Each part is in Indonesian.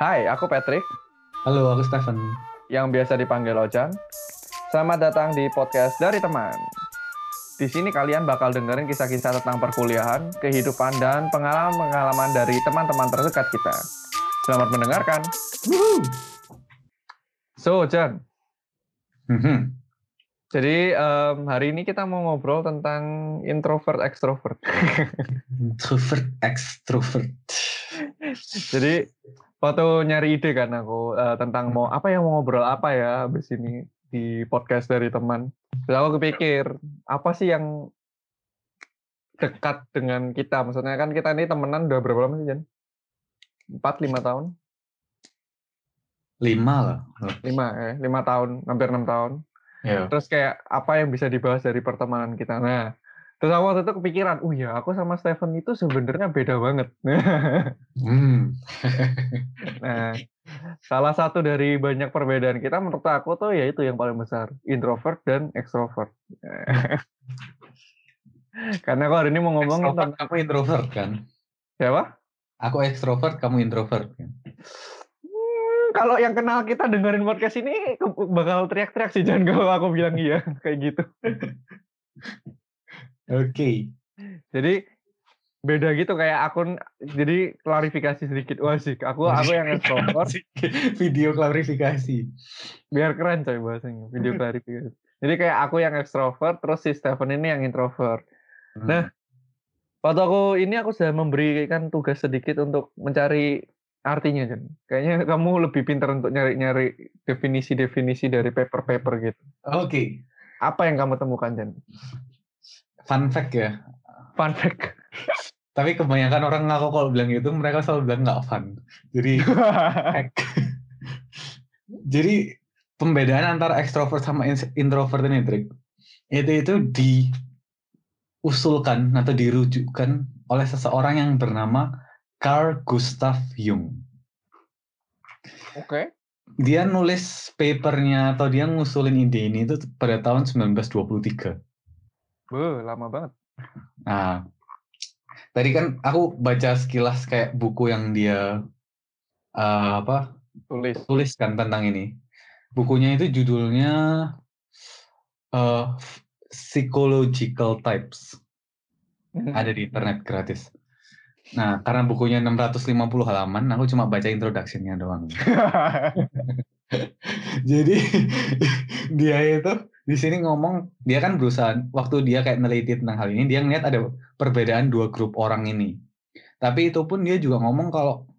Hai, aku Patrick. Halo, aku Stephen. Yang biasa dipanggil Ojan. Selamat datang di podcast dari teman. Di sini kalian bakal dengerin kisah-kisah tentang perkuliahan, kehidupan, dan pengalaman-pengalaman dari teman-teman terdekat kita. Selamat mendengarkan. Woohoo. So, Ojan. Jadi hari ini kita mau ngobrol tentang introvert-extrovert. Introvert-extrovert. Jadi waktu nyari ide kan aku tentang mau ngobrol apa ya abis ini di podcast dari teman. Terus aku kepikir apa sih yang dekat dengan kita? Maksudnya kan kita ini temenan udah berapa lama sih Jan? 4-5 tahun? 5 tahun, hampir 6 tahun. Yeah. Terus kayak apa yang bisa dibahas dari pertemanan kita. Nah, terus aku waktu itu kepikiran, ya aku sama Stephen itu sebenarnya beda banget. Nah, salah satu dari banyak perbedaan kita menurut aku tuh yaitu yang paling besar, introvert dan extrovert. Karena aku hari ini mau ngomong tentang aku introvert kan. Siapa? Aku extrovert, kamu introvert kan. Kalau yang kenal kita dengerin podcast ini bakal teriak-teriak sih Jan kalau aku bilang iya kayak gitu. Oke. Jadi beda gitu kayak akun, jadi klarifikasi sedikit. Wah sih, aku yang extrovert. Video klarifikasi. Biar keren coy bahasanya, video klarifikasi. Jadi kayak aku yang extrovert terus si Stephen ini yang introvert. Nah, waktu aku sudah memberikan tugas sedikit untuk mencari artinya kan, kayaknya kamu lebih pintar untuk nyari-nyari definisi-definisi dari paper-paper gitu. Oke. Apa yang kamu temukan Jan? Fun fact. Tapi kebanyakan orang ngaku kalau bilang gitu mereka selalu bilang nggak fun. Jadi fact. Jadi pembedaan antara extrovert sama introvert ini trik. Itu diusulkan atau dirujukkan oleh seseorang yang bernama Carl Gustav Jung. Oke. Dia nulis papernya atau dia ngusulin ide ini itu pada tahun 1923. Lama banget. Nah, tadi kan aku baca sekilas kayak buku yang dia tuliskan tentang ini. Bukunya itu judulnya Psychological Types. Ada di internet gratis. Nah, karena bukunya 650 halaman, aku cuma baca introduction-nya doang. Jadi, dia itu di sini ngomong, dia kan berusaha, waktu dia kayak neliti tentang hal ini, dia ngeliat ada perbedaan dua grup orang ini. Tapi itu pun dia juga ngomong kalau,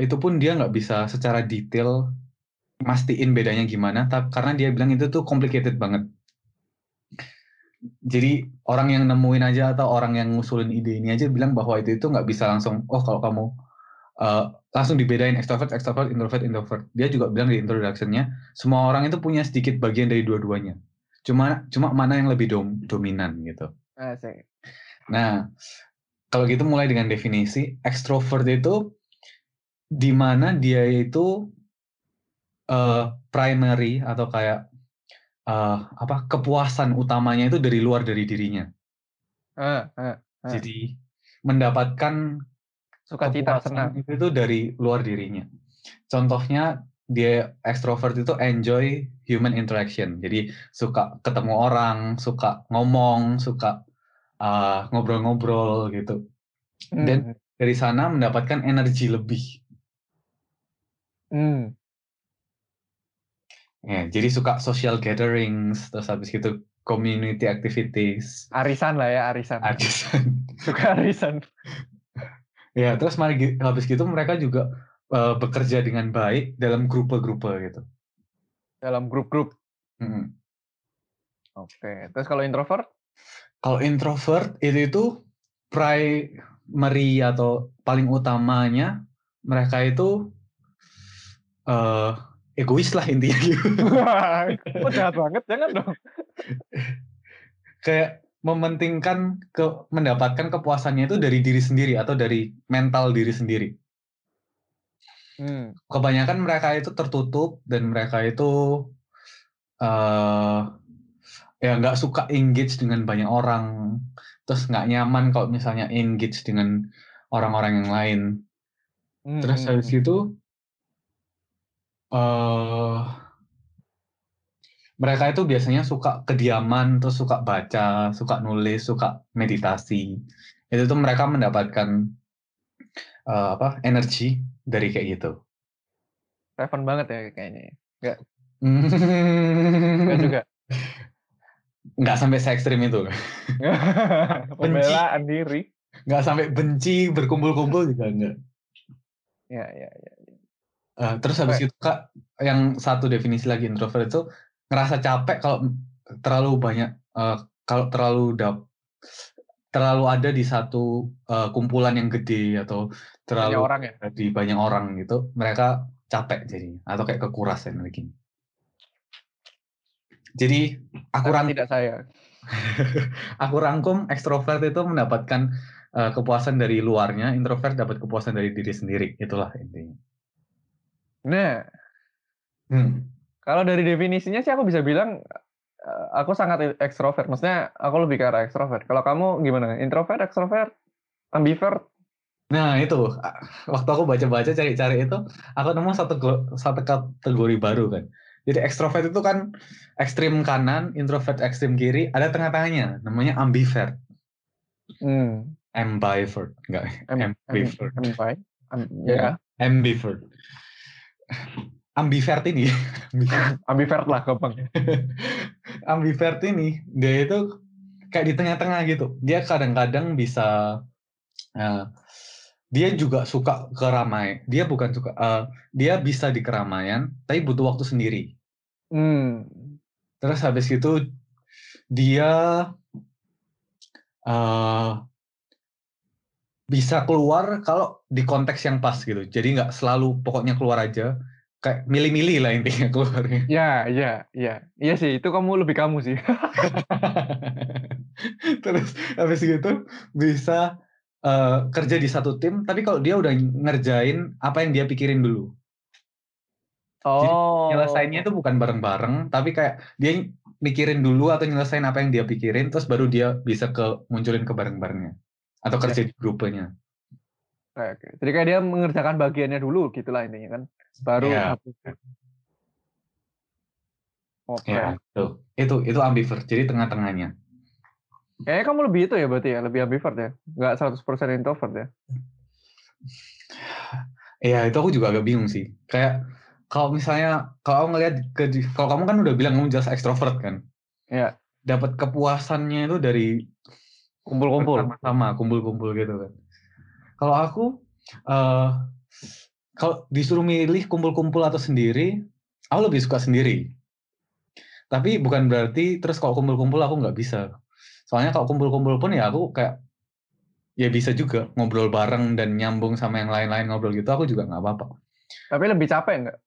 itu pun dia nggak bisa secara detail mastiin bedanya gimana, karena dia bilang itu tuh complicated banget. Jadi orang yang nemuin aja atau orang yang ngusulin ide ini aja bilang bahwa itu nggak bisa langsung kalau kamu langsung dibedain extrovert, introvert. Dia juga bilang di introduction-nya semua orang itu punya sedikit bagian dari dua-duanya. Cuma mana yang lebih dominan gitu. Asik. Nah, kalau gitu mulai dengan definisi extrovert itu di mana dia itu primary atau kayak kepuasan utamanya itu dari luar dari dirinya. Jadi mendapatkan sukacita senang itu dari luar dirinya. Contohnya dia extrovert itu enjoy human interaction. Jadi suka ketemu orang, suka ngomong, suka ngobrol-ngobrol gitu. Dan dari sana mendapatkan energi lebih. Ya, jadi suka social gatherings, terus habis gitu community activities. Arisan. Suka arisan. Ya, terus habis gitu mereka juga bekerja dengan baik dalam grup-grup gitu. Dalam grup-grup. Oke. Terus kalau introvert? Kalau introvert itu primary atau paling utamanya mereka itu egois lah intinya gitu. Kok jahat banget, jangan dong. Kayak mementingkan mendapatkan kepuasannya itu dari diri sendiri atau dari mental diri sendiri. Kebanyakan mereka itu tertutup dan mereka itu nggak suka engage dengan banyak orang, terus nggak nyaman kalau misalnya engage dengan orang-orang yang lain. Terus habis itu Mereka itu biasanya suka kediaman, terus suka baca, suka nulis, suka meditasi. Itu tuh mereka mendapatkan energi dari kayak gitu. Raven banget ya kayaknya. Enggak. Enggak juga. Enggak sampai se-ekstrim itu. Pembelaan diri. Enggak sampai benci berkumpul-kumpul juga enggak. Ya. Terus habis itu Kak, yang satu definisi lagi introvert itu ngerasa capek kalau terlalu banyak terlalu ada di satu kumpulan yang gede atau terlalu banyak orang, ya? Di banyak orang gitu, mereka capek jadinya atau kayak kekurasan lagi. Jadi aku rangkum ekstrovert itu mendapatkan kepuasan dari luarnya, introvert dapat kepuasan dari diri sendiri, itulah intinya. Nah, kalau dari definisinya sih aku bisa bilang aku sangat ekstrovert. Maksudnya aku lebih ke arah ekstrovert. Kalau kamu gimana? Introvert, ekstrovert, ambivert? Nah itu, waktu aku baca-baca cari-cari itu, aku nemu satu kategori baru kan. Jadi ekstrovert itu kan ekstrem kanan, introvert ekstrem kiri, ada tengah-tengahnya, namanya ambivert. Ambivert, enggak. Ambivert. Ambivert. Ambivert ini. Ambivert lah gampang. Ambivert ini, dia itu kayak di tengah-tengah gitu. Dia kadang-kadang bisa... dia juga suka keramaian. Dia bukan suka. Dia bisa di keramaian, tapi butuh waktu sendiri. Terus habis itu dia bisa keluar kalau di konteks yang pas gitu. Jadi nggak selalu pokoknya keluar aja. Kayak milih-milih lah intinya keluarnya. Ya. Iya sih. Itu kamu sih. Terus habis gitu bisa kerja di satu tim, tapi kalau dia udah ngerjain apa yang dia pikirin dulu. Jadi nyelesainnya itu bukan bareng-bareng, tapi kayak dia mikirin dulu atau nyelesain apa yang dia pikirin, terus baru dia bisa munculin ke bareng-barengnya. Atau kerja di grupnya. Okay. Jadi kayak dia mengerjakan bagiannya dulu, gitulah intinya kan. Baru itu ambivert, jadi tengah-tengahnya. Kayaknya kamu lebih itu ya berarti ya, lebih ambivert ya? Nggak 100% introvert ya? Iya, itu aku juga agak bingung sih. Kayak, kalau aku ngelihat, kalau kamu kan udah bilang kamu jelas ekstrovert kan? Iya. Dapat kepuasannya itu dari kumpul-kumpul. Sama-sama, kumpul-kumpul gitu kan. Kalau aku, kalau disuruh milih kumpul-kumpul atau sendiri, aku lebih suka sendiri. Tapi bukan berarti, terus kalau kumpul-kumpul aku nggak bisa. Soalnya kalau kumpul-kumpul pun ya aku kayak ya bisa juga ngobrol bareng dan nyambung sama yang lain-lain ngobrol gitu, aku juga nggak apa-apa. Tapi lebih capek nggak?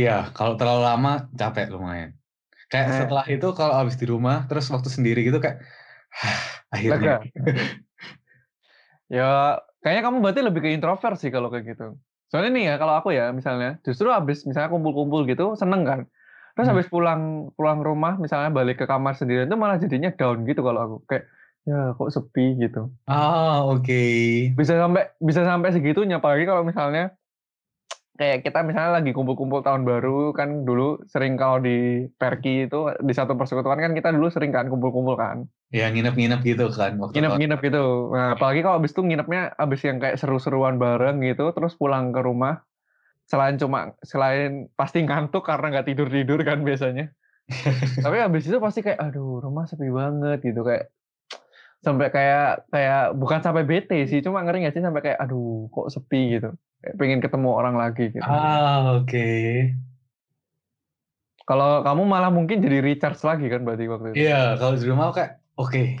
Iya, kalau terlalu lama capek lumayan. Kayak setelah itu kalau habis di rumah terus waktu sendiri gitu kayak akhirnya. Ya kayaknya kamu berarti lebih ke introvert sih kalau kayak gitu. Soalnya nih ya kalau aku ya misalnya justru habis misalnya kumpul-kumpul gitu seneng kan. Terus habis pulang rumah misalnya balik ke kamar sendirian itu malah jadinya down gitu kalau aku kayak ya kok sepi gitu. Oke. Bisa sampai segitunya apalagi kalau misalnya kayak kita misalnya lagi kumpul-kumpul tahun baru kan dulu sering kalau di Perki itu di satu persekutuan kan kita dulu sering kan kumpul-kumpul kan. Ya nginep-nginep gitu kan. Nginep-nginep gitu. Nah, apalagi kalau habis itu nginepnya habis yang kayak seru-seruan bareng gitu terus pulang ke rumah. Selain pasti ngantuk karena nggak tidur kan biasanya. Tapi habis itu pasti kayak aduh rumah sepi banget gitu kayak sampai kayak bukan sampai bete sih cuma ngeri nggak sih sampai kayak aduh kok sepi gitu kayak pengen ketemu orang lagi gitu. Okay. Kalau kamu malah mungkin jadi recharge lagi kan berarti waktu itu. Iya kalau di rumah kayak okay.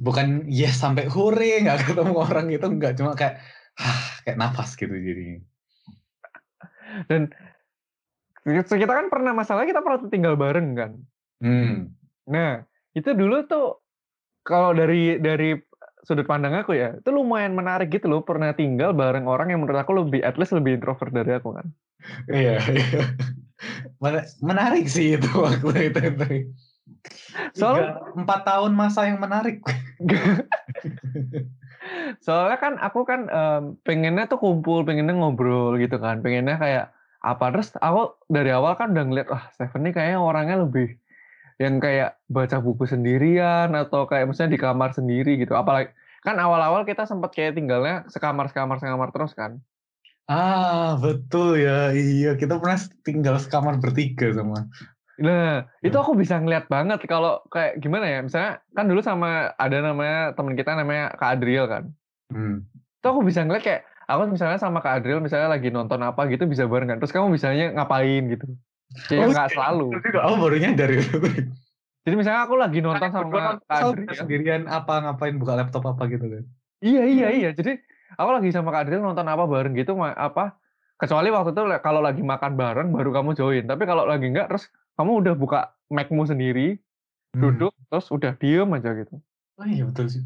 Bukan sampai hore nggak ketemu orang gitu nggak cuma kayak kayak nafas gitu jadinya. Dan kita kan pernah tinggal bareng kan. Nah itu dulu tuh kalau dari sudut pandang aku ya itu lumayan menarik gitu loh pernah tinggal bareng orang yang menurut aku at least lebih introvert dari aku kan. Iya. Menarik sih itu waktu itu. Soalnya 4 tahun masa yang menarik. Soalnya kan aku kan pengennya tuh kumpul, pengennya ngobrol gitu kan, pengennya kayak apa. Terus aku dari awal kan udah ngeliat, wah Steven nih kayaknya orangnya lebih yang kayak baca buku sendirian atau kayak misalnya di kamar sendiri gitu. Apalagi kan awal-awal kita sempat kayak tinggalnya sekamar terus kan. Ah betul ya, iya kita pernah tinggal sekamar bertiga sama. Nah itu aku bisa ngeliat banget kalau kayak gimana ya, misalnya kan dulu sama ada namanya teman kita namanya Kak Adriel kan. Itu aku bisa ngeliat kayak aku misalnya sama Kak Adriel misalnya lagi nonton apa gitu bisa bareng kan. Terus kamu misalnya ngapain gitu? Kayak nggak selalu. Aku barunya dari itu. Jadi misalnya aku lagi nonton sama Kak Adriel sendirian apa ngapain buka laptop apa gitu kan? Iya. Jadi aku lagi sama Kak Adriel nonton apa bareng gitu, apa kecuali waktu itu kalau lagi makan bareng baru kamu join. Tapi kalau lagi enggak, terus kamu udah buka Mac-mu sendiri, duduk, terus udah diem aja gitu. Oh iya betul sih.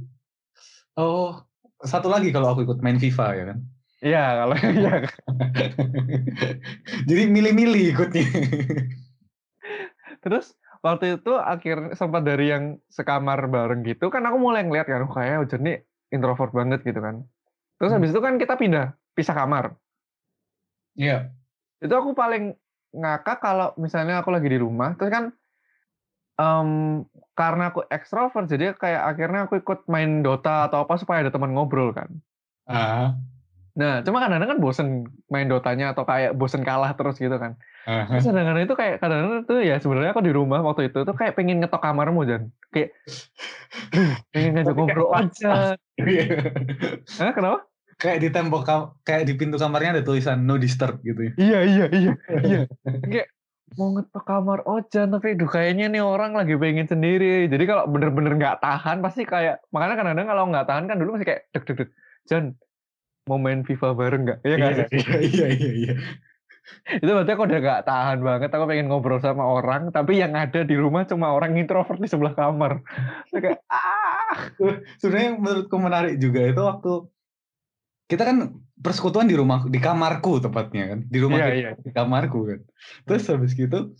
Oh, satu lagi kalau aku ikut main FIFA ya kan? Iya, kalau iya. Jadi milih-milih ikutnya. Terus waktu itu akhirnya sempat dari yang sekamar bareng gitu, kan aku mulai ngeliat kan, kayaknya Ujan nih introvert banget gitu kan. Terus habis itu kan kita pisah kamar. Iya. Yeah. Itu aku paling ngakak kalau misalnya aku lagi di rumah. Terus kan karena aku ekstrovert, jadi kayak akhirnya aku ikut main Dota atau apa supaya ada teman ngobrol kan. Nah, cuma kadang-kadang kan bosen main Dotanya atau kayak bosen kalah terus gitu kan. Terus kadang-kadang itu kayak kadang-kadang tuh ya sebenarnya aku di rumah waktu itu tuh kayak pengen ngetok kamarmu Jan. Kayak pengen ngajak ngobrol aja. Hah, kenapa? Kayak di tembok kayak di pintu kamarnya ada tulisan no disturb gitu ya. Iya. Kayak mau ngetok kamar Ojan tapi aduh kayaknya nih orang lagi pengen sendiri. Jadi kalau bener-bener nggak tahan pasti kayak, makanya kadang-kadang kalau nggak tahan kan dulu masih kayak deg-deg Jan mau main FIFA bareng nggak? Iya. Itu berarti aku udah nggak tahan banget. Aku pengen ngobrol sama orang, tapi yang ada di rumah cuma orang introvert di sebelah kamar. Kayak Sebenarnya menurutku menarik juga itu waktu kita kan persekutuan di rumah, di kamarku tepatnya kan, di rumah di kamarku kan. Terus habis gitu,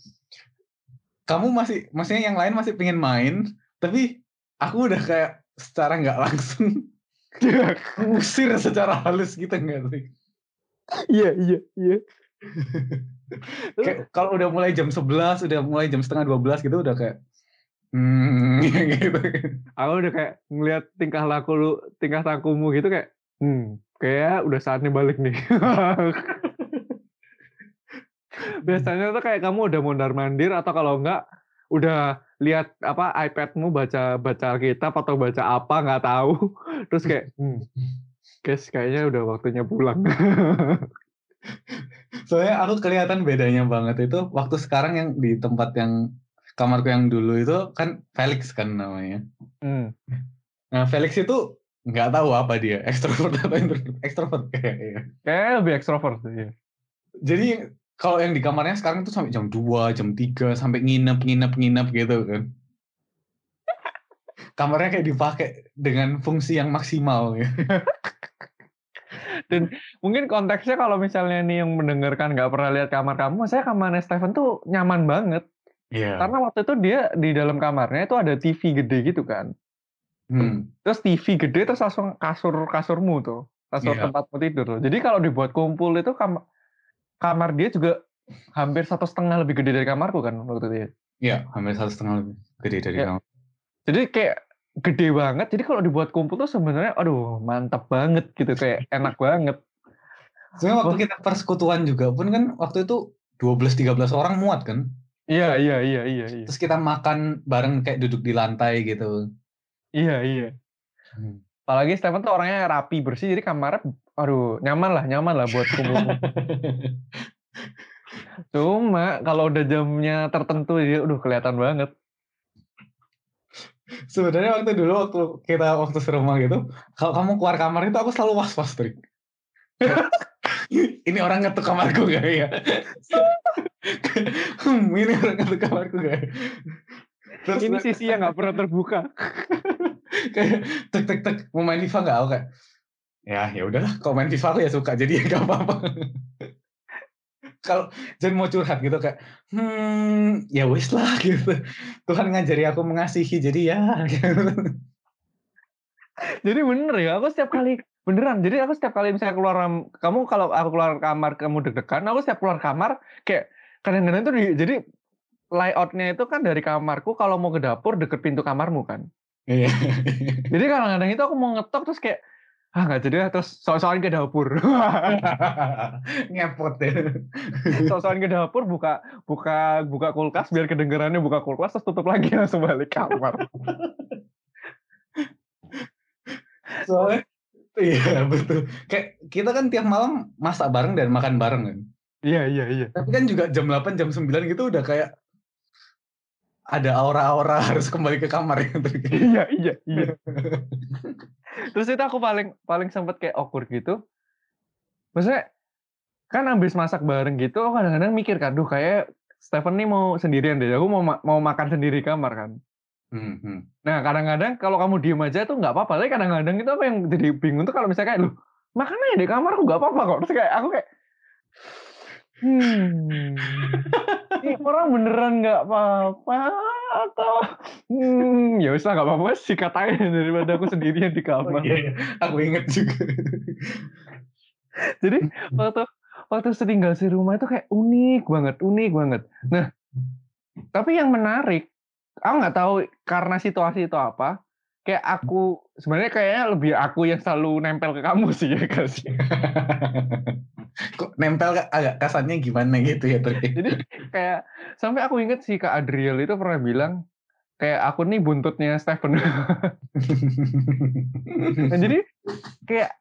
kamu masih, maksudnya yang lain masih pengen main, tapi aku udah kayak secara nggak langsung usir secara halus gitu nggak sih? Iya. Kalau udah mulai jam 11, udah mulai jam 11:30 gitu udah kayak gitu. Aku udah kayak ngelihat tingkah lakumu gitu kayak kayak udah saatnya balik nih. Biasanya tuh kayak kamu udah mondar-mandir atau kalau enggak udah lihat apa iPadmu baca kitab atau baca apa nggak tahu. Terus kayak guys kayaknya udah waktunya pulang. Soalnya aku kelihatan bedanya banget itu waktu sekarang yang di tempat yang kamarku yang dulu itu kan Felix kan namanya. Nah Felix itu nggak tahu apa dia ekstrovert atau introvert. Ekstrovert kayaknya lebih ekstrovert ya. Jadi kalau yang di kamarnya sekarang tuh sampai jam 2, jam 3, sampai nginep gitu kan. Kamarnya kayak dipakai dengan fungsi yang maksimal ya. Dan mungkin konteksnya kalau misalnya nih yang mendengarkan gak pernah lihat kamar kamu, saya kamarnya Steven tuh nyaman banget. Yeah. Karena waktu itu dia di dalam kamarnya itu ada TV gede gitu kan. Terus TV gede terus langsung kasurmu tuh. Kasur tempatmu tidur tuh. Jadi kalau dibuat kumpul itu kamar dia juga hampir 1,5 lebih gede dari kamarku kan waktu itu ya. Iya, hampir 1,5 lebih gede dari kamarku. Jadi kayak gede banget. Jadi kalau dibuat kumpul tuh sebenarnya, aduh mantap banget gitu, kayak enak banget. Sebenarnya waktu kita persekutuan juga pun kan waktu itu 12-13 orang muat kan? Iya. Terus kita makan bareng kayak duduk di lantai gitu. Iya. Apalagi Steven tuh orangnya rapi, bersih, jadi kamarnya aduh, nyaman lah buat kumpul. Cuma kalau udah jamnya tertentu ya udah kelihatan banget. Sebenarnya waktu kita serumah gitu, kalau kamu keluar kamar itu aku selalu was-was trik. Ini orang ngetuk kamarku gak ya? Ini orang ngetuk kamarku gak ya? Terus ini sisi yang gak pernah terbuka. Kayak tek mau main FIFA nggak? Oke, ya udahlah. Kalau main FIFA aku ya suka, jadi ya nggak apa-apa. Kalau Jen mau curhat gitu kayak, ya wis lah gitu. Tuhan ngajari aku mengasihi, jadi ya. Gitu. Jadi bener ya, aku setiap kali beneran. Jadi aku setiap kali misalnya keluar kamu, kalau aku keluar kamar kamu deg-degan, aku setiap keluar kamar kayak kadang-kadang tuh jadi layoutnya itu kan dari kamarku kalau mau ke dapur deket pintu kamarmu kan. Iya. Jadi kadang-kadang itu aku mau ngetok terus kayak nggak jadi lah, terus sok-sokan ke dapur. Ngepot ya. Sok-sokan ke dapur, buka kulkas biar kedengerannya buka kulkas, terus tutup lagi langsung balik kamar. Soalnya iya betul, kayak kita kan tiap malam masak bareng dan makan bareng kan. Iya. Tapi kan juga jam 8 jam 9 gitu udah kayak ada aura-aura harus kembali ke kamar ya. Iya. Terus itu aku paling sempet kayak awkward gitu. Maksudnya kan habis masak bareng gitu, aku kadang-kadang mikir kan, duh kayak Stephen nih mau sendirian deh. Aku mau makan sendiri kamar kan. Nah kadang-kadang kalau kamu diem aja tuh nggak apa-apa. Tapi kadang-kadang itu apa yang jadi bingung tuh kalau misalnya kayak, loh makan aja di kamar aku nggak apa-apa kok. Terus kayak aku kayak orang beneran nggak apa-apa atau ya wis lah nggak apa-apa sih katanya daripada aku sendirian di kamar. Iya. Aku inget juga. Jadi waktu setinggal si rumah itu kayak unik banget. Nah tapi yang menarik, aku nggak tahu karena situasi itu apa. Kayak aku sebenarnya kayaknya lebih aku yang selalu nempel ke kamu sih ya kasih. Kok nempel agak kasarnya gimana gitu ya tadi. Jadi kayak sampai aku inget sih Kak Adriel itu pernah bilang kayak aku nih buntutnya Stephen. Nah, jadi kayak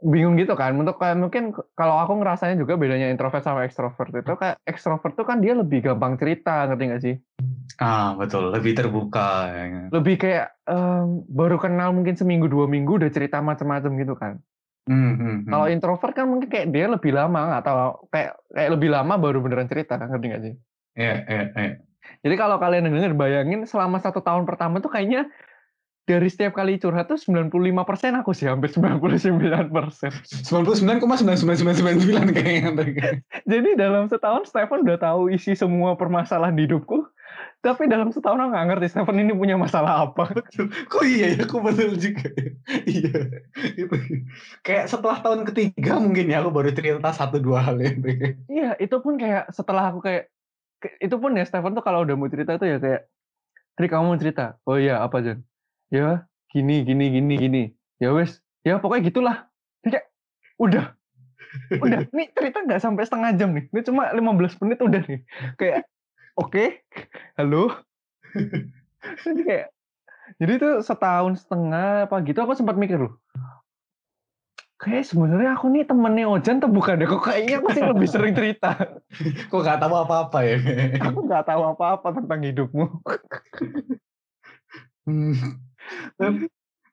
bingung gitu kan. Untuk kayak mungkin kalau aku ngerasanya juga bedanya introvert sama ekstrovert itu kayak ekstrovert tuh kan dia lebih gampang cerita, ngerti nggak sih? Ah betul, lebih terbuka. Lebih kayak baru kenal mungkin seminggu 2 minggu udah cerita macam-macam gitu kan. Kalau introvert kan mungkin kayak dia lebih lama atau kayak lebih lama baru beneran cerita, ngerti nggak sih? Iya. Jadi kalau kalian denger bayangin selama 1 tahun pertama tuh kayaknya dari setiap kali curhat tuh 95% aku sih, hampir 99%. 99,9999 kayaknya. Jadi dalam setahun Stephen udah tahu isi semua permasalahan di hidupku. Tapi dalam setahun aku nggak ngerti Stephen ini punya masalah apa. Kok iya ya, aku betul juga. Iya. Kayak setelah tahun ketiga mungkin ya aku baru cerita 1-2 hal ya. Iya, itu pun kayak setelah aku kayak itu pun ya Stephen tuh kalau udah mau cerita tuh ya kayak, "Tri, kamu mau cerita?" "Oh iya, apa Jon?" "Ya gini. Ya wes, ya pokoknya gitulah." Kayak udah. Nih cerita nggak sampai setengah jam nih. Ini cuma 15 menit udah nih. Kayak oke. Halo. Jadi kayak jadi tuh 1,5 tahun apa gitu aku sempat mikir loh. Kayak sebenarnya aku nih temennya Ojan atau bukan deh? Kok kayaknya aku sih lebih sering cerita. Kok nggak tahu apa-apa ya? Aku nggak tahu apa-apa tentang hidupmu.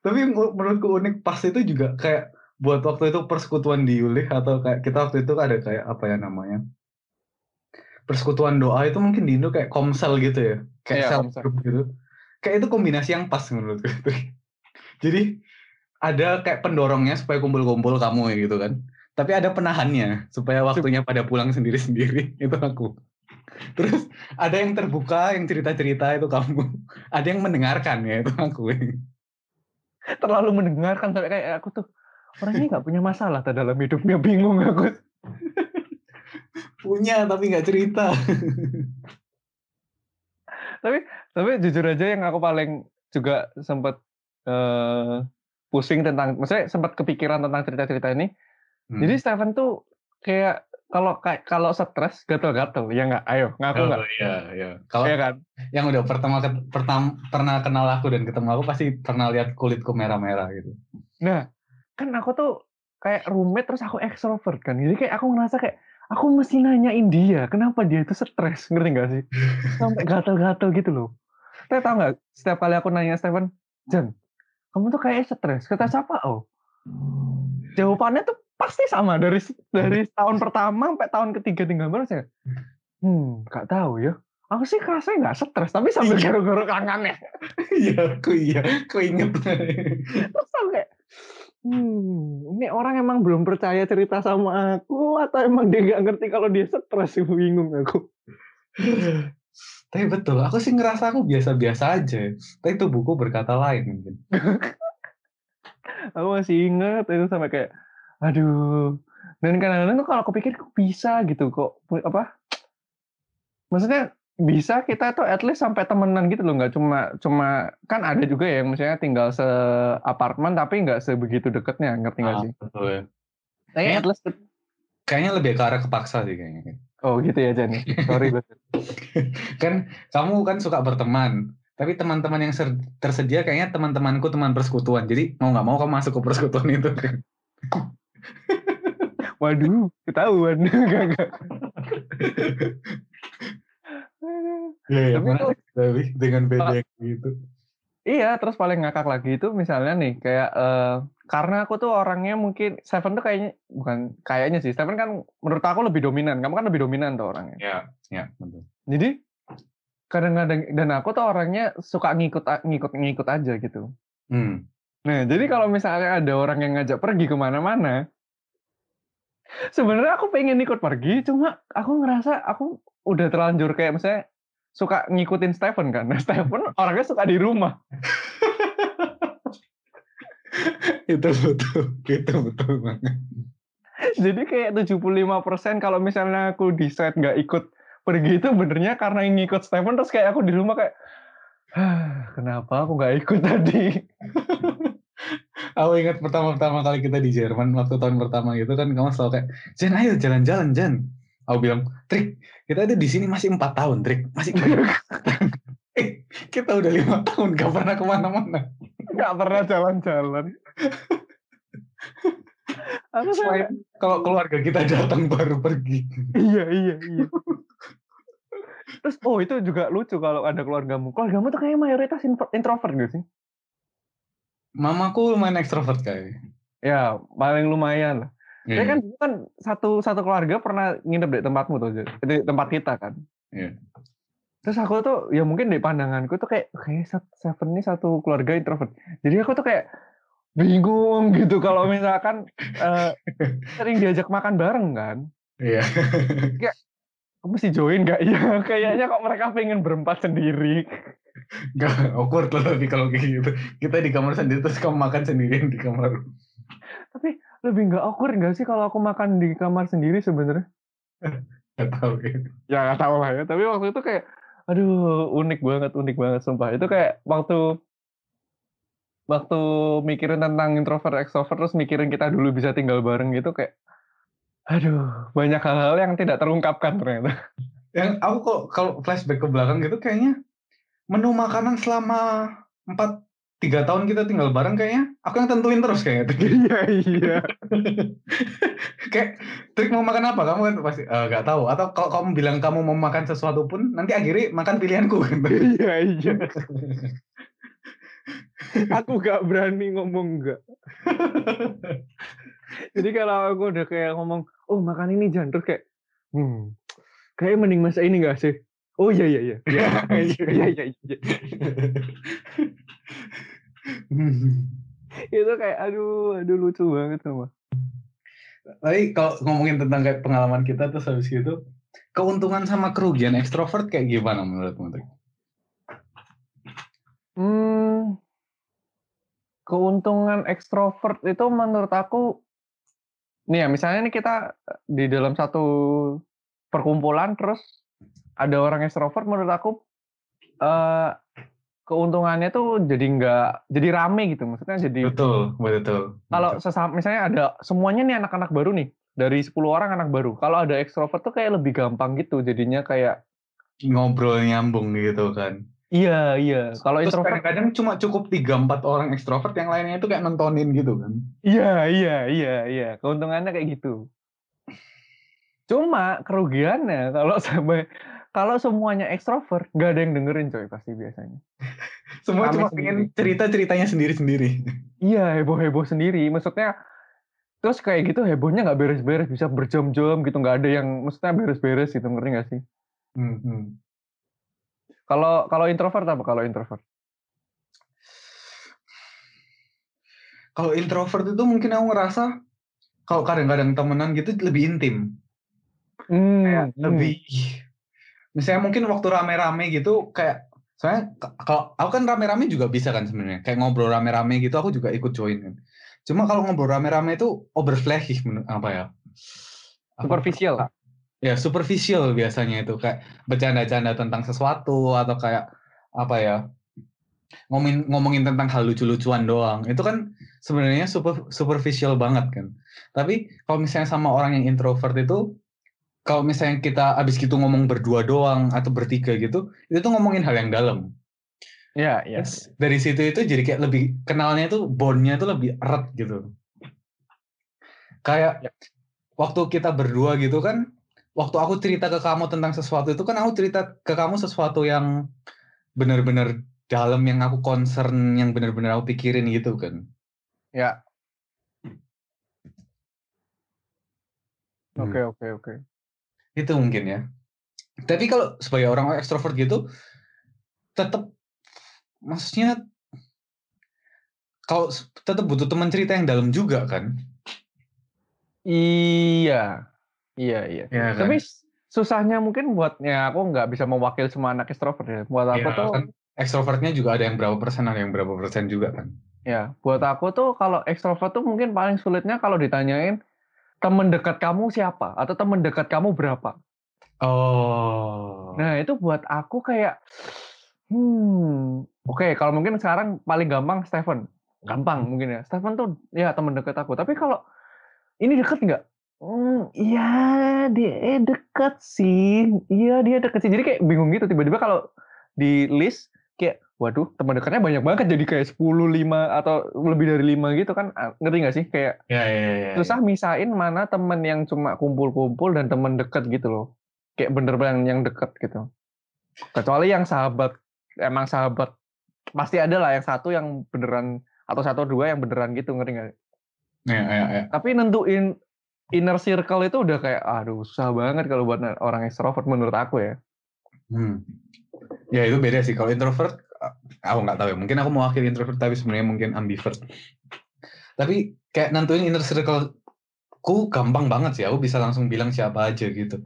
Tapi menurutku unik pas itu juga kayak buat waktu itu persekutuan di Yulih atau kayak kita waktu itu ada kayak apa ya namanya persekutuan doa itu mungkin di Indo kayak komsel gitu ya kayak self group gitu kayak itu kombinasi yang pas menurutku. Jadi ada kayak pendorongnya supaya kumpul-kumpul kamu ya gitu kan, tapi ada penahannya supaya waktunya pada pulang sendiri-sendiri itu aku. Terus ada yang terbuka, yang cerita-cerita itu kamu. Ada yang mendengarkan ya itu aku. Terlalu mendengarkan sampai kayak aku tuh orangnya nggak punya masalah dalam hidupnya, bingung aku. Punya tapi nggak cerita. tapi jujur aja yang aku paling juga sempat pusing tentang, maksudnya sempat kepikiran tentang cerita-cerita ini. Jadi Stephen tuh kayak Kalau stres gatel-gatel ya nggak, ayo ngaku nggak? Iya. Kalau ya kan, yang udah pernah kenal aku dan ketemu aku pasti pernah lihat kulitku merah-merah gitu. Nah, kan aku tuh kayak roommate terus aku extrovert kan, jadi kayak aku ngerasa kayak aku mesti nanyain dia kenapa dia itu stres, ngerti nggak sih? Sampai gatel-gatel gitu loh. Tapi tau nggak? Setiap kali aku nanya Stephen, "Jan, kamu tuh kayak stres," kata siapa? Oh, jawabannya tuh pasti sama dari tahun pertama sampai tahun ketiga tinggal bareng saya. Nggak tahu ya. Aku sih rasanya nggak stres, tapi sambil garuk-garuk tangannya. Iya, aku inget. Terus sampai, ini orang emang belum percaya cerita sama aku atau emang dia nggak ngerti kalau dia stres? Bingung aku. Tapi betul, aku sih ngerasa aku biasa-biasa aja. Tapi itu buku berkata lain mungkin. Aku masih inget itu sampai kayak, aduh. Dan kadang-kadang tuh kalau aku pikir kok bisa gitu kok apa? Maksudnya bisa kita tuh at least sampai temenan gitu loh, nggak cuma kan ada juga ya yang misalnya tinggal se-apartment tapi nggak sebegitu deketnya, ngerti nggak sih? Betul ya. Kayaknya at least kayaknya lebih ke arah kepaksa sih kayaknya. Oh gitu ya Jani, sorry banget. Kan kamu kan suka berteman, tapi teman-teman yang tersedia kayaknya teman-temanku teman persekutuan. Jadi mau nggak mau kamu masuk ke persekutuan itu kan. Waduh, ketahuan. Gak. Ya, tapi itu dengan beda gitu. Iya, terus paling ngakak lagi itu misalnya nih kayak karena aku tuh orangnya mungkin Seven tuh kayaknya bukan kayaknya sih. Seven kan menurut aku lebih dominan. Kamu kan lebih dominan tuh orangnya. Iya, betul. Jadi kadang-kadang dan aku tuh orangnya suka ngikut aja gitu. Nah, jadi kalau misalnya ada orang yang ngajak pergi kemana-mana, sebenarnya aku pengen ikut pergi, cuma aku ngerasa aku udah terlanjur kayak misalnya suka ngikutin Stephen kan. Nah, Stephen orangnya suka di rumah. Itu betul banget. Jadi kayak 75% kalau misalnya aku decide nggak ikut pergi itu benernya karena ngikut Stephen, terus kayak aku di rumah kayak, kenapa aku nggak ikut tadi? Aku ingat pertama-pertama kali kita di Jerman waktu tahun pertama gitu kan, kamu selalu kayak, Jen ayo jalan-jalan Jen. Aku bilang, Trik, kita ada di sini masih 4 tahun, Trik. Masih 4 tahun. Kita udah 5 tahun, gak pernah kemana-mana. Gak pernah jalan-jalan. Kalau keluarga kita datang baru pergi. Iya. Terus, itu juga lucu kalau ada keluargamu. Keluargamu tuh kayaknya mayoritas introvert gitu sih. Mamaku lumayan ekstrovert kayaknya. Ya, paling lumayan lah. Saya kan satu keluarga pernah nginep di tempatmu tuh, di tempat kita kan. Yeah. Terus aku tuh ya mungkin di pandanganku tuh kayak Seven ini satu keluarga introvert. Jadi aku tuh kayak bingung gitu kalau misalkan sering diajak makan bareng kan. Iya. Yeah. Kamu mesti join nggak ya? Kayaknya kok mereka pengen berempat sendiri. Gak awkward loh tapi kalau kayak gitu. Kita di kamar sendiri terus kamu makan sendirian di kamar. Tapi lebih nggak awkward nggak sih kalau aku makan di kamar sendiri sebenarnya? Nggak tahu ya. Tapi waktu itu kayak, aduh unik banget sumpah. Itu kayak waktu mikirin tentang introvert extrovert terus mikirin kita dulu bisa tinggal bareng gitu kayak, aduh banyak hal-hal yang tidak terungkapkan ternyata. Yang aku kok kalau flashback ke belakang gitu kayaknya menu makanan selama 3 tahun kita tinggal bareng kayaknya, aku yang tentuin terus kayaknya. Iya. Kayak, Trik mau makan apa? Kamu kan pasti, gak tahu. Atau kalau kamu bilang kamu mau makan sesuatu pun, nanti akhirnya makan pilihanku. Iya. Aku gak berani ngomong gak. Jadi kalau aku udah kayak ngomong, oh makan ini jangan, terus kayak, kayaknya mending masak ini gak sih? Oh iya. Iya. Itu kayak aduh lucu banget sama. Tapi kalau ngomongin tentang kayak pengalaman kita terus habis gitu, keuntungan sama kerugian ekstrovert kayak gimana menurutmu? Keuntungan ekstrovert itu menurut aku nih ya, misalnya nih kita di dalam satu perkumpulan terus ada orang ekstrovert, menurut aku keuntungannya tuh jadi rame gitu, maksudnya jadi betul. Kalau misalnya ada semuanya nih anak-anak baru nih, dari 10 orang anak baru. Kalau ada ekstrovert tuh kayak lebih gampang gitu, jadinya kayak ngobrol nyambung gitu kan. Iya. Kalau introvert kadang cuma cukup 3-4 orang ekstrovert, yang lainnya itu kayak nontonin gitu kan. Iya. Keuntungannya kayak gitu. Cuma kerugiannya kalau semuanya ekstrovert, nggak ada yang dengerin coy pasti biasanya. Semua kami cuma pengen cerita-ceritanya sendiri-sendiri. Iya, heboh-heboh sendiri. Maksudnya, terus kayak gitu hebohnya nggak beres-beres, bisa berjam-jam gitu, nggak ada yang maksudnya beres-beres gitu, ngerti nggak sih? Kalau introvert apa? Kalau introvert itu mungkin aku ngerasa kalau kadang-kadang temenan gitu lebih intim, lebih misalnya mungkin waktu rame-rame gitu kayak, soalnya kalau aku kan rame-rame juga bisa kan sebenarnya, kayak ngobrol rame-rame gitu aku juga ikut join kan. Cuma kalau ngobrol rame-rame itu overflashy apa ya? Superficial. Ya, superficial biasanya itu kayak bercanda-canda tentang sesuatu atau kayak apa ya? Ngomongin tentang hal lucu-lucuan doang. Itu kan sebenarnya superficial banget kan. Tapi kalau misalnya sama orang yang introvert itu, kalau misalnya kita abis gitu ngomong berdua doang atau bertiga gitu, itu tuh ngomongin hal yang dalam. Ya, yeah, yes. Dari situ itu jadi kayak lebih kenalnya itu bondnya itu lebih erat gitu. Kayak waktu kita berdua gitu kan, waktu aku cerita ke kamu tentang sesuatu itu kan aku cerita ke kamu sesuatu yang benar-benar dalam, yang aku concern, yang benar-benar aku pikirin gitu kan. Ya. Oke. Itu mungkin ya. Tapi kalau sebagai orang ekstrovert gitu, tetap maksudnya kalau tetap butuh teman cerita yang dalam juga kan? Iya. Ya, kan? Tapi susahnya mungkin buatnya aku nggak bisa mewakili semua anak ekstrovert ya. Buat aku ya, tuh kan ekstrovertnya juga ada yang berapa persen, ada yang berapa persen juga kan. Ya, buat aku tuh kalau ekstrovert tuh mungkin paling sulitnya kalau ditanyain teman dekat kamu siapa atau teman dekat kamu berapa. Oh. Nah, itu buat aku kayak Oke, kalau mungkin sekarang paling gampang Stephen. Gampang mungkin ya. Stephen tuh ya teman dekat aku. Tapi kalau ini dekat nggak? Iya, dia dekat sih. Iya, dia dekat sih. Jadi kayak bingung gitu tiba-tiba kalau di list kayak waduh, teman dekatnya banyak banget jadi kayak 10, 5 atau lebih dari 5 gitu kan. Ngerti enggak sih kayak ya. Susah misahin mana teman yang cuma kumpul-kumpul dan teman dekat gitu loh. Kayak bener-bener yang dekat gitu. Kecuali yang sahabat, emang sahabat pasti ada lah yang satu yang beneran atau satu dua yang beneran gitu, ngerti enggak? Ya. Tapi nentuin inner circle itu udah kayak aduh susah banget kalau buat orang extrovert menurut aku ya. Ya itu beda sih kalau introvert. Aku nggak tahu ya. Mungkin aku mewakili introvert tapi sebenarnya mungkin ambivert. Tapi kayak nentuin inner circle-ku gampang banget sih. Aku bisa langsung bilang siapa aja gitu.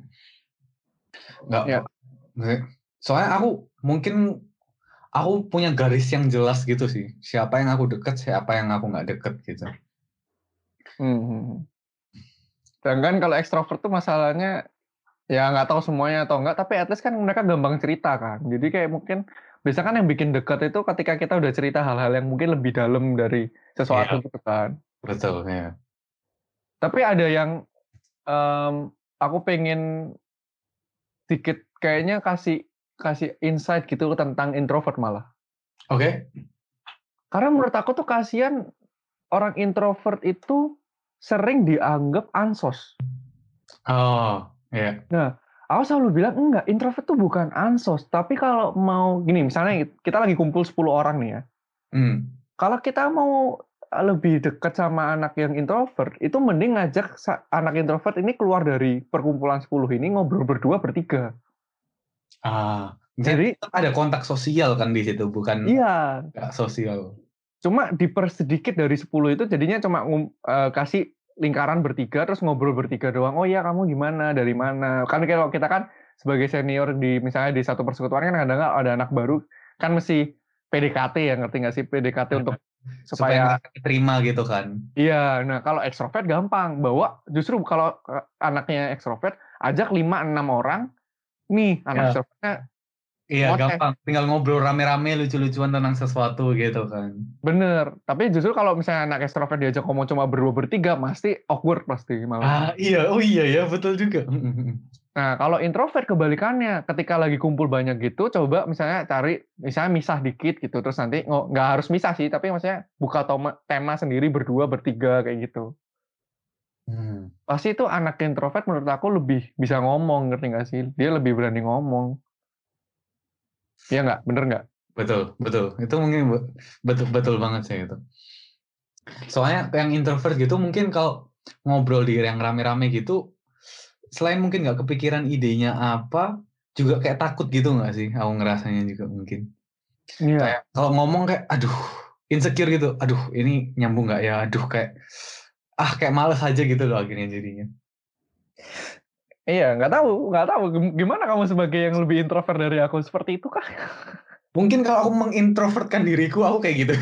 Nggak. Ya. Soalnya aku mungkin aku punya garis yang jelas gitu sih. Siapa yang aku deket, siapa yang aku nggak deket gitu. Sedangkan kalau ekstrovert tuh masalahnya ya nggak tahu semuanya atau nggak, tapi at least kan mereka gampang cerita kan. Jadi kayak mungkin biasanya kan yang bikin dekat itu ketika kita udah cerita hal-hal yang mungkin lebih dalam dari sesuatu gitu kan. Betul ya. Tapi ada yang aku pengen sedikit kayaknya kasih insight gitu tentang introvert malah. Oke. Karena menurut aku tuh kasihan orang introvert itu sering dianggap ansos. Oh, iya. Nah, aku selalu bilang enggak, introvert tuh bukan ansos. Tapi kalau mau gini, misalnya kita lagi kumpul 10 orang nih ya. Kalau kita mau lebih dekat sama anak yang introvert, itu mending ngajak anak introvert ini keluar dari perkumpulan 10 ini, ngobrol berdua, bertiga. Jadi ada kontak sosial kan di situ, bukan? Iya. Sosial. Cuma dipersedikit dari 10 itu jadinya cuma kasih lingkaran bertiga terus ngobrol bertiga doang. Oh iya kamu gimana, dari mana? Kan kalau kita kan sebagai senior di misalnya di satu persekutuan kan kadang ada anak baru kan mesti PDKT ya, ngerti nggak sih PDKT untuk supaya diterima gitu kan. Iya, nah kalau ekstrovert gampang bawa, justru kalau anaknya ekstrovert ajak 5-6 orang nih anak ekstrovertnya. Iya, gampang. Tinggal ngobrol rame-rame, lucu-lucuan tentang sesuatu gitu kan. Bener. Tapi justru kalau misalnya anak ekstrovert diajak ngomong cuma berdua bertiga, pasti awkward pasti malah. Iya, oh iya ya, betul juga. Nah, kalau introvert kebalikannya, ketika lagi kumpul banyak gitu, coba misalnya cari, misalnya misah dikit gitu, terus nanti nggak harus misah sih, tapi maksudnya buka tema sendiri berdua bertiga kayak gitu. Pasti itu anak introvert menurut aku lebih bisa ngomong, ngerti nggak sih? Dia lebih berani ngomong. Iya nggak, bener nggak? Betul. Itu mungkin betul banget sih itu. Soalnya yang introvert gitu mungkin kalau ngobrol di yang rame-rame gitu, selain mungkin nggak kepikiran idenya apa, juga kayak takut gitu nggak sih? Aku ngerasanya juga mungkin. Iya. Kayak kalau ngomong kayak, aduh, insecure gitu. Aduh, ini nyambung nggak ya? Aduh, kayak males aja gitu loh akhirnya jadinya. Iya, nggak tahu gimana kamu sebagai yang lebih introvert dari aku seperti itu kah? Mungkin kalau aku mengintrovertkan diriku, aku kayak gitu.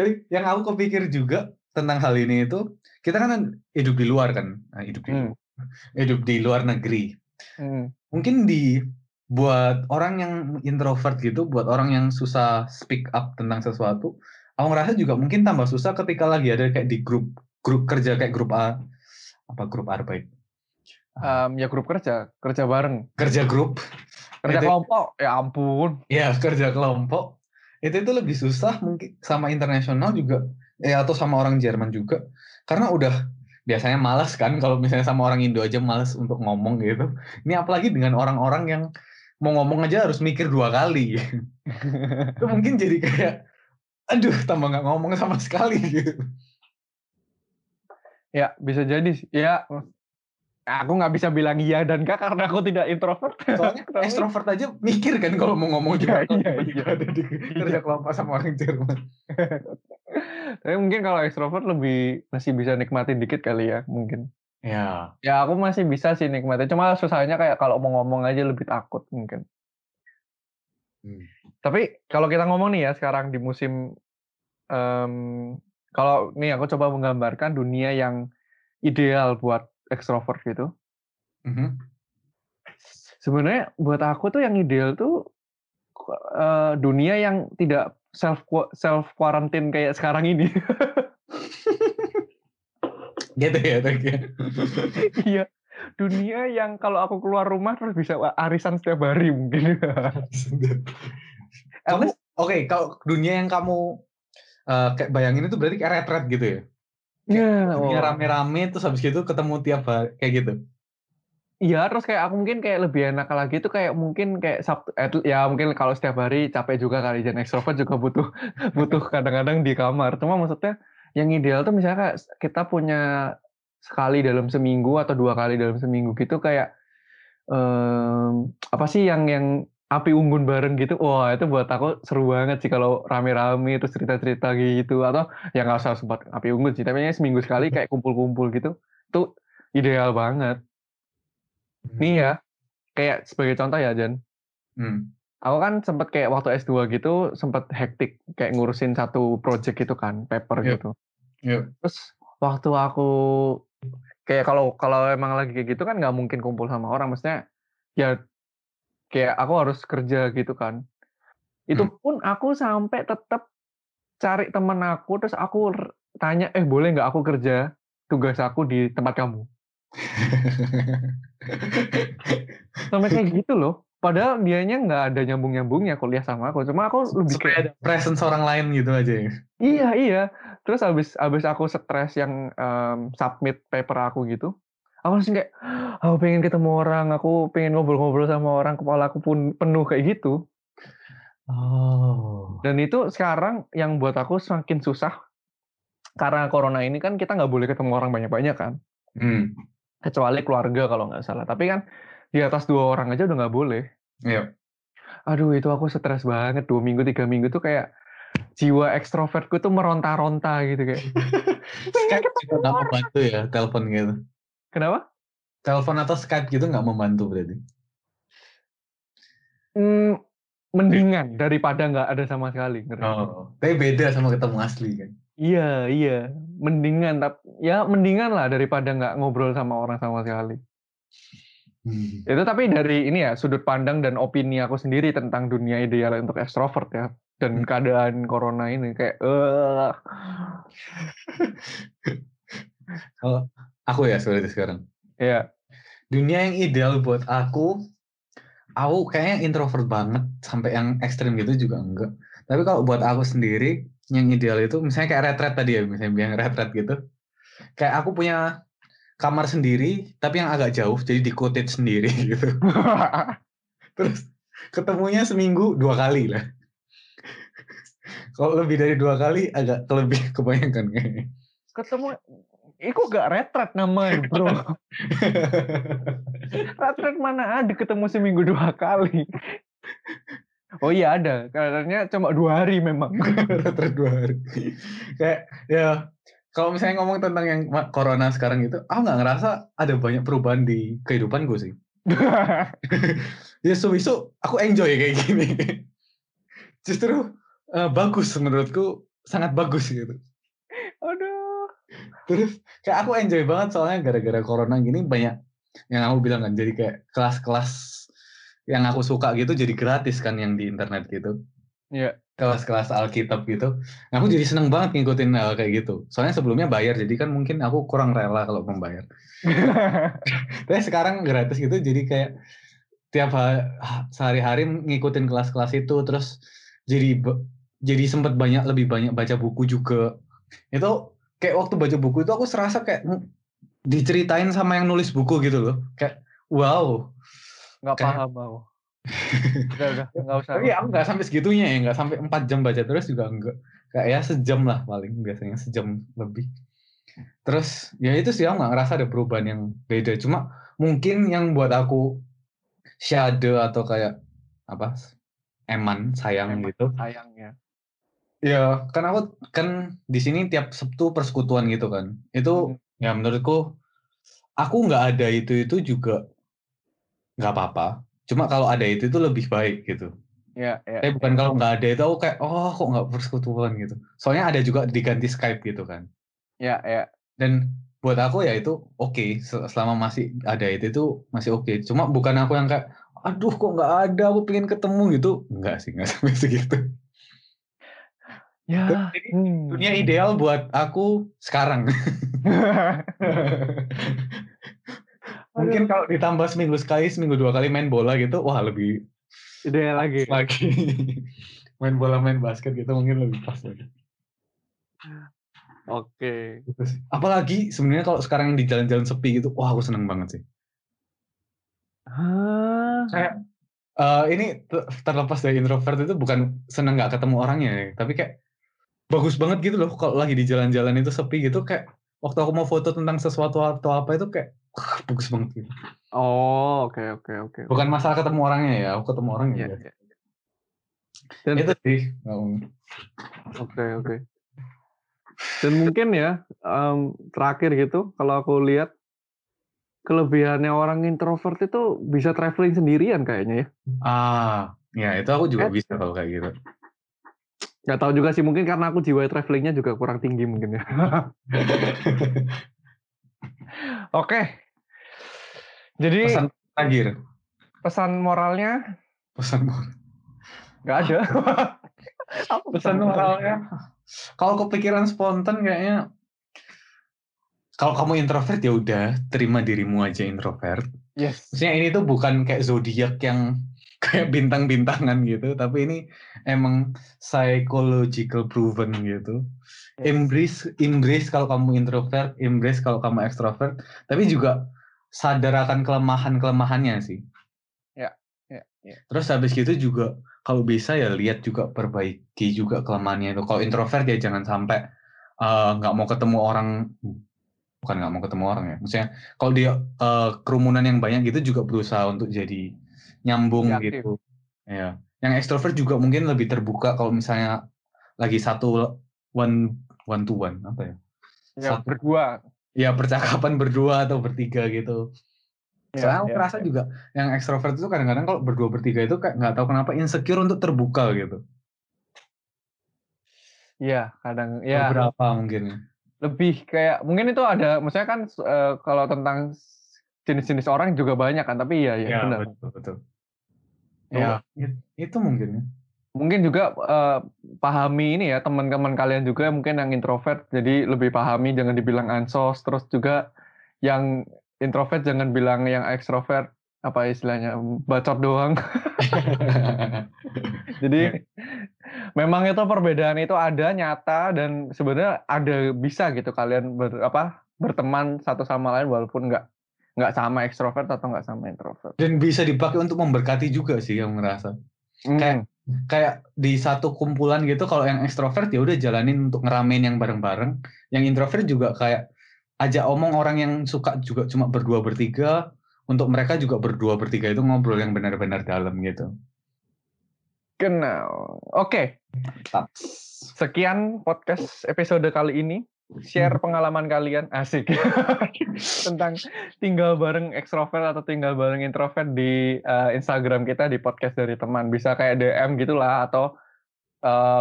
Jadi yang aku kepikir juga tentang hal ini itu, kita kan hidup di luar kan, hidup di luar negeri. Mungkin buat orang yang introvert gitu, buat orang yang susah speak up tentang sesuatu, aku ngerasa juga mungkin tambah susah ketika lagi ada kayak di grup kerja kayak grup A. Apa grup Arbeit? Ya grup kerja bareng. Kerja grup. Kerja kelompok, ya ampun. Ya kerja kelompok. Itu lebih susah mungkin sama internasional juga. Ya atau sama orang Jerman juga. Karena udah biasanya malas kan. Kalau misalnya sama orang Indo aja malas untuk ngomong gitu. Ini apalagi dengan orang-orang yang mau ngomong aja harus mikir 2 kali. Itu mungkin jadi kayak, aduh tambah gak ngomong sama sekali gitu. Ya bisa jadi ya, aku nggak bisa bilang iya dan enggak karena aku tidak introvert. Soalnya ekstrovert aja mikir kan kalau mau ngomong juga. Iya. Jadi kerja kelompok sama orang Jerman. Tapi mungkin kalau ekstrovert lebih masih bisa nikmatin dikit kali ya mungkin. Ya. Ya aku masih bisa sih nikmatin. Cuma susahnya kayak kalau mau ngomong aja lebih takut mungkin. Tapi kalau kita ngomong nih ya sekarang di musim kalau nih aku coba menggambarkan dunia yang ideal buat ekstrovert gitu. Sebenarnya buat aku tuh yang ideal tuh dunia yang tidak self quarantine kayak sekarang ini. Gitu ya, Iya, dunia yang kalau aku keluar rumah terus bisa arisan setiap hari mungkin. Oke, kalau dunia yang kamu kayak bayangin itu berarti kayak retret gitu ya? Iya. Kayak rame-rame terus habis gitu ketemu tiap hari kayak gitu? Iya, terus kayak aku mungkin kayak lebih enak lagi itu kayak mungkin kayak Sabtu, ya mungkin kalau setiap hari capek juga kali, dan ekstrovert juga butuh kadang-kadang di kamar. Cuma maksudnya yang ideal tuh misalnya kita punya sekali dalam seminggu atau 2 kali dalam seminggu gitu kayak apa sih yang api unggun bareng gitu. Wah itu buat aku seru banget sih kalau rame-rame terus cerita-cerita gitu. Atau ya gak usah sempat api unggun sih, tapi seminggu sekali kayak kumpul-kumpul gitu. Itu ideal banget. Nih ya, kayak sebagai contoh ya Jan, aku kan sempat kayak waktu S2 gitu sempat hektik kayak ngurusin satu project gitu kan, paper gitu. Terus waktu aku kayak kalau emang lagi kayak gitu kan gak mungkin kumpul sama orang, maksudnya ya kayak aku harus kerja gitu kan. Itu pun aku sampai tetap cari teman aku, terus aku tanya, boleh nggak aku kerja tugas aku di tempat kamu? Sampai kayak gitu loh. Padahal dianya nggak ada nyambung-nyambungnya kuliah sama aku. Cuma aku lebih kayak presence orang lain gitu aja ya? Iya. Terus habis aku stres yang submit paper aku gitu, aku langsung kayak, aku pengen ketemu orang, aku pengen ngobrol-ngobrol sama orang, kepala aku pun penuh kayak gitu. Oh. Dan itu sekarang yang buat aku semakin susah, karena corona ini kan kita nggak boleh ketemu orang banyak-banyak kan, kecuali keluarga kalau nggak salah. Tapi kan di atas 2 orang aja udah nggak boleh. Iya. Aduh itu aku stres banget, 2 minggu 3 minggu tuh kayak jiwa ekstrovertku tuh meronta-ronta gitu kayak. Skype juga nggak membantu ya, telepon gitu. Kenapa? Telepon atau Skype gitu nggak membantu berarti? Mendingan daripada nggak ada sama sekali. Oh, tapi beda sama ketemu asli kan? Iya. Mendingan lah daripada nggak ngobrol sama orang sama sekali. Itu tapi dari ini ya sudut pandang dan opini aku sendiri tentang dunia ideal untuk ekstrovert ya. Dan keadaan corona ini kayak. Aku ya sekarang. Iya. Dunia yang ideal buat aku kayaknya introvert banget sampai yang ekstrim gitu juga enggak. Tapi kalau buat aku sendiri yang ideal itu misalnya kayak retret tadi ya, misalnya bilang retret gitu. Kayak aku punya kamar sendiri tapi yang agak jauh jadi di cottage sendiri gitu. Terus ketemunya seminggu 2 kali lah. Kalau lebih dari 2 kali agak terlebih kebanyakan kayaknya. Ketemu Iku gak retret namanya bro. Retret mana ada ketemu seminggu 2 kali. Oh iya ada. Karena cuma 2 hari memang. Retret 2 hari. Kayak ya Kalau misalnya ngomong tentang yang corona sekarang itu, aku nggak ngerasa ada banyak perubahan di kehidupan gue sih. Ya so-so aku enjoy kayak gini. Justru bagus menurutku, sangat bagus gitu. Aduh. Terus kayak aku enjoy banget soalnya gara-gara corona gini banyak yang aku bilang kan, jadi kayak kelas-kelas yang aku suka gitu jadi gratis kan yang di internet gitu. Iya. Yeah. Kelas-kelas Alkitab gitu. Nah, aku jadi seneng banget ngikutin hal kayak gitu. Soalnya sebelumnya bayar, jadi kan mungkin aku kurang rela kalau membayar. Tapi sekarang gratis gitu, jadi kayak tiap sehari-hari ngikutin kelas-kelas itu, terus jadi sempat lebih banyak baca buku juga. Itu kayak waktu baca buku itu aku serasa kayak diceritain sama yang nulis buku gitu loh. Kayak wow. Nggak kayak, paham aku. Enggak usah. Tapi aku enggak sampai segitunya ya, enggak sampai 4 jam baca terus juga enggak. Kayak ya sejam lah paling, biasanya sejam lebih. Terus ya itu sih, aku enggak ngerasa ada perubahan yang beda. Cuma mungkin yang buat aku shadow atau kayak apa? Sayang gitu. Sayangnya. Ya, karena aku kan di sini tiap Sabtu persekutuan gitu kan. Itu ya menurutku aku enggak ada itu juga enggak apa-apa. Cuma kalau ada itu lebih baik gitu. Ya. Tapi bukan kalau nggak ada itu aku kayak kok nggak persekutuan gitu. Soalnya ada juga diganti Skype gitu kan. Ya. Dan buat aku ya itu oke. Selama masih ada itu masih oke. Cuma bukan aku yang kayak aduh kok nggak ada, aku pengen ketemu gitu. Enggak sih, nggak sampai segitu. Ya. Jadi, dunia ideal buat aku sekarang. Mungkin kalau ditambah seminggu 2 kali main bola gitu, wah lebih ideal lagi. Main bola, main basket gitu mungkin lebih pas lagi. Oke. Apalagi sebenarnya kalau sekarang di jalan-jalan sepi gitu, wah aku seneng banget sih. Kayak ini terlepas dari introvert itu bukan seneng nggak ketemu orangnya, tapi kayak bagus banget gitu loh kalau lagi di jalan-jalan itu sepi gitu, kayak waktu aku mau foto tentang sesuatu atau apa itu kayak bagus banget gitu. Oh, oke. Bukan masalah ketemu orangnya ya, aku ketemu orangnya. Yeah. Dan itu sih. Oke. Dan mungkin ya terakhir gitu, kalau aku lihat kelebihannya orang introvert itu bisa traveling sendirian kayaknya ya. Ya itu aku juga bisa kalau kayak gitu. Gak tahu juga sih, mungkin karena aku jiwa travelingnya juga kurang tinggi mungkin ya. Oke. Jadi pesan terakhir. Pesan moralnya. Gak ada. Pesan moralnya. Kalau kepikiran spontan kayaknya. Kalau kamu introvert ya udah terima dirimu aja introvert. Yes. Maksudnya ini tuh bukan kayak zodiak yang kayak bintang-bintangan gitu, tapi ini emang psychological proven gitu. Yes. Embrace kalau kamu introvert, embrace kalau kamu extrovert, tapi juga sadar akan kelemahan-kelemahannya sih. Ya. Terus habis gitu juga kalau bisa ya lihat juga, perbaiki juga kelemahannya itu. Kalau introvert ya jangan sampai nggak mau ketemu orang, bukan nggak mau ketemu orang ya. Maksudnya kalau dia kerumunan yang banyak gitu juga berusaha untuk jadi nyambung aktif. Gitu. Ya. Yang ekstrovert juga mungkin lebih terbuka kalau misalnya lagi one to one apa ya? Ya berdua. Ya percakapan berdua atau bertiga gitu. Ya, soalnya aku merasa juga yang ekstrovert itu kadang-kadang kalau berdua bertiga itu kayak nggak tahu kenapa insecure untuk terbuka gitu. Iya, kadang ya berapa mungkin. Lebih kayak mungkin itu ada, maksudnya kan kalau tentang jenis-jenis orang juga banyak kan, tapi ya benar. Betul. Ya, itu mungkin. Mungkin juga pahami ini ya, teman-teman kalian juga mungkin yang introvert, jadi lebih pahami, jangan dibilang ansos, terus juga yang introvert jangan bilang yang ekstrovert apa istilahnya, bacot doang. Jadi memang itu perbedaan itu ada nyata, dan sebenarnya ada bisa gitu kalian berteman satu sama lain walaupun nggak sama ekstrovert atau nggak sama introvert. Dan bisa dipakai untuk memberkati juga sih, yang ngerasa. Kayak di satu kumpulan gitu, kalau yang ekstrovert ya udah jalanin untuk ngeramein yang bareng-bareng. Yang introvert juga kayak ajak omong orang yang suka juga cuma berdua bertiga, untuk mereka juga berdua bertiga itu ngobrol yang benar-benar dalam gitu. Kenal. Oke. Sekian podcast episode kali ini. share pengalaman kalian asik tentang tinggal bareng ekstrovert atau tinggal bareng introvert di Instagram kita di podcast dari teman, bisa kayak DM gitulah atau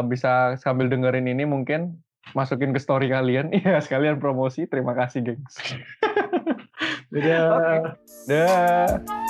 bisa sambil dengerin ini mungkin masukin ke story kalian. Iya, sekalian promosi. Terima kasih, gengs. Dadah. Okay. Dadah.